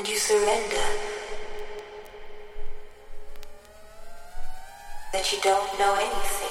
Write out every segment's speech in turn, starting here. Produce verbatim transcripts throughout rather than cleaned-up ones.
and you surrender, that you don't know anything.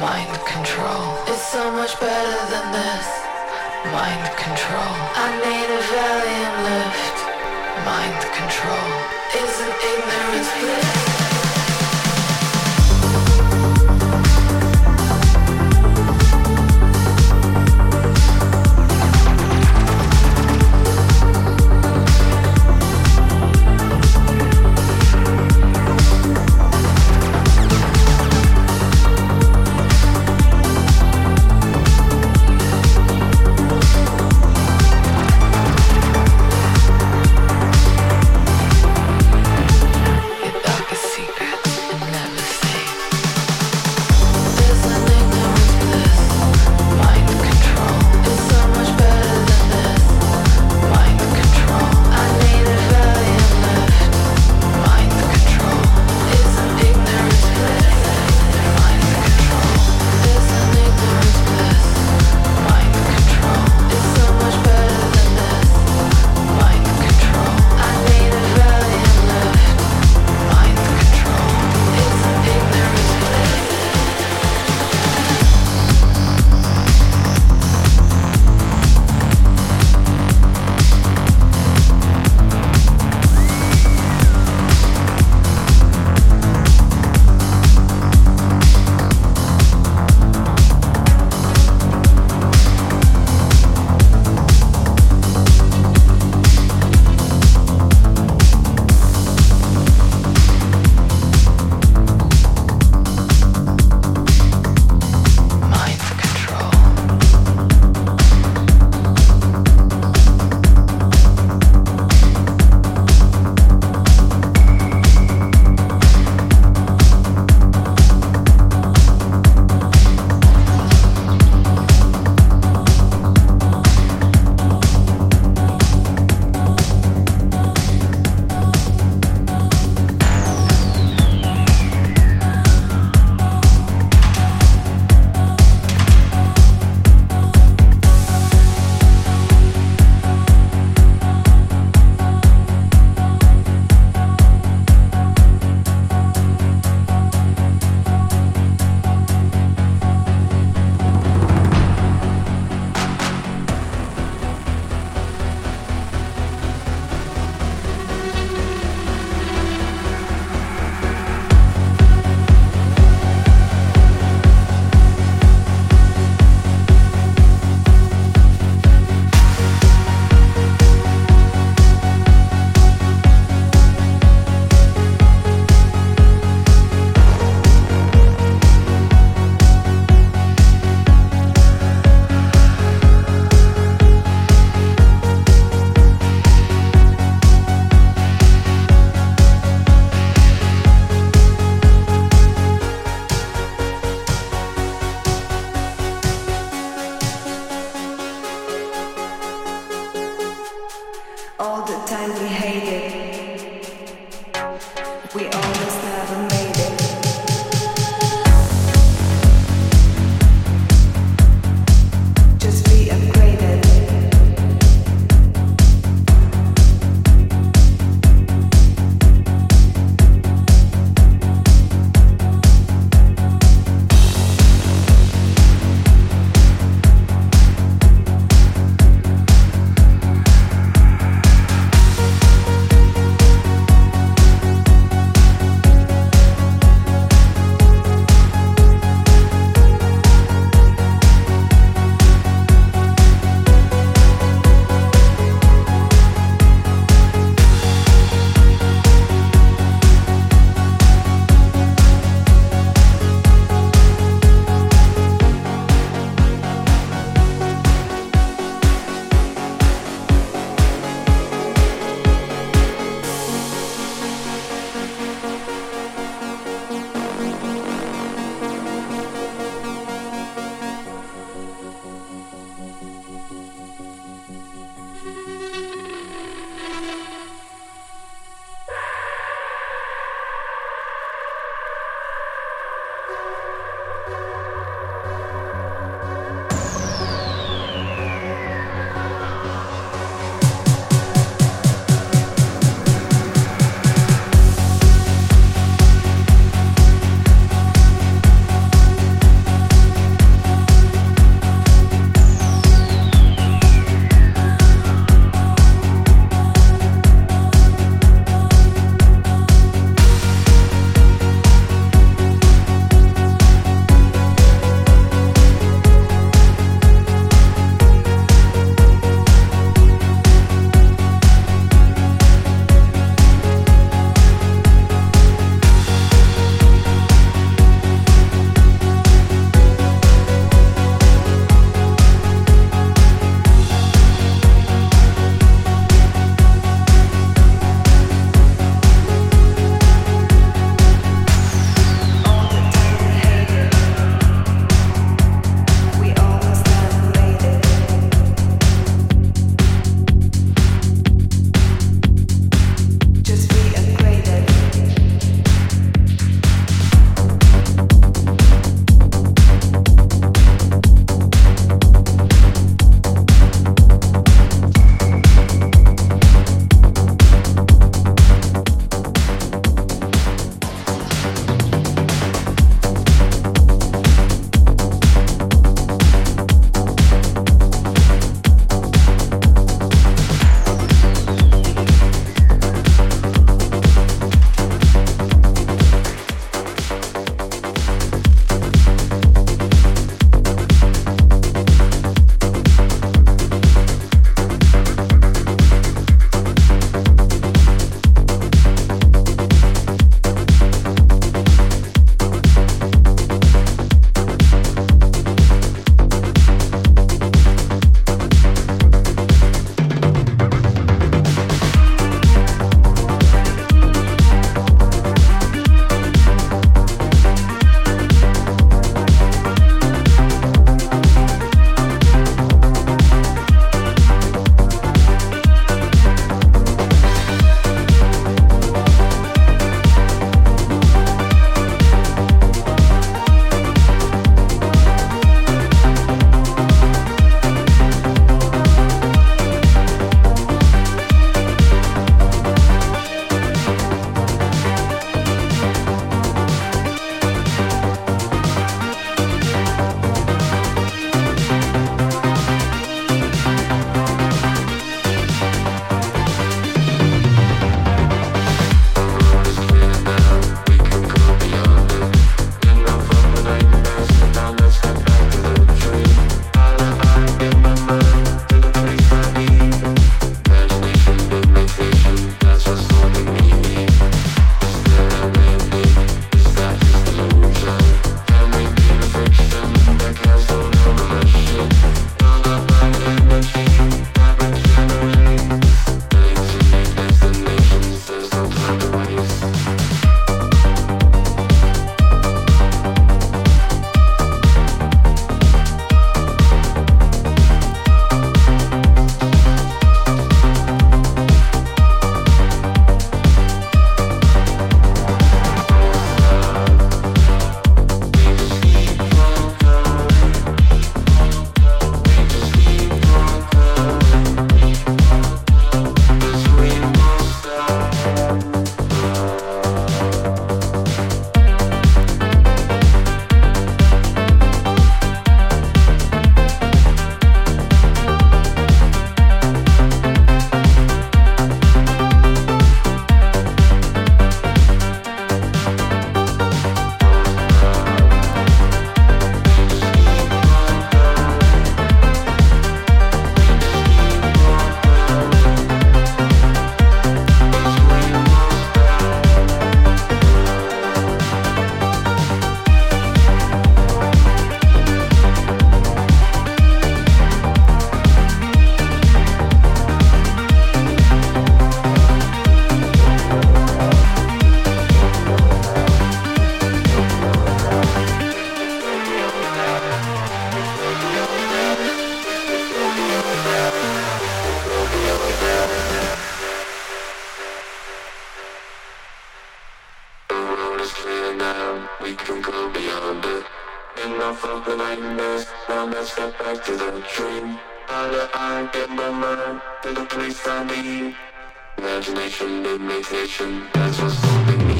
mind control. It's so much better than this, mind control. I need a Valium lift, mind control. Isn't ignorance bliss? this, now let's get back to the dream. How do I get my mind to the place I need? Imagination and meditation, that's what's holding me.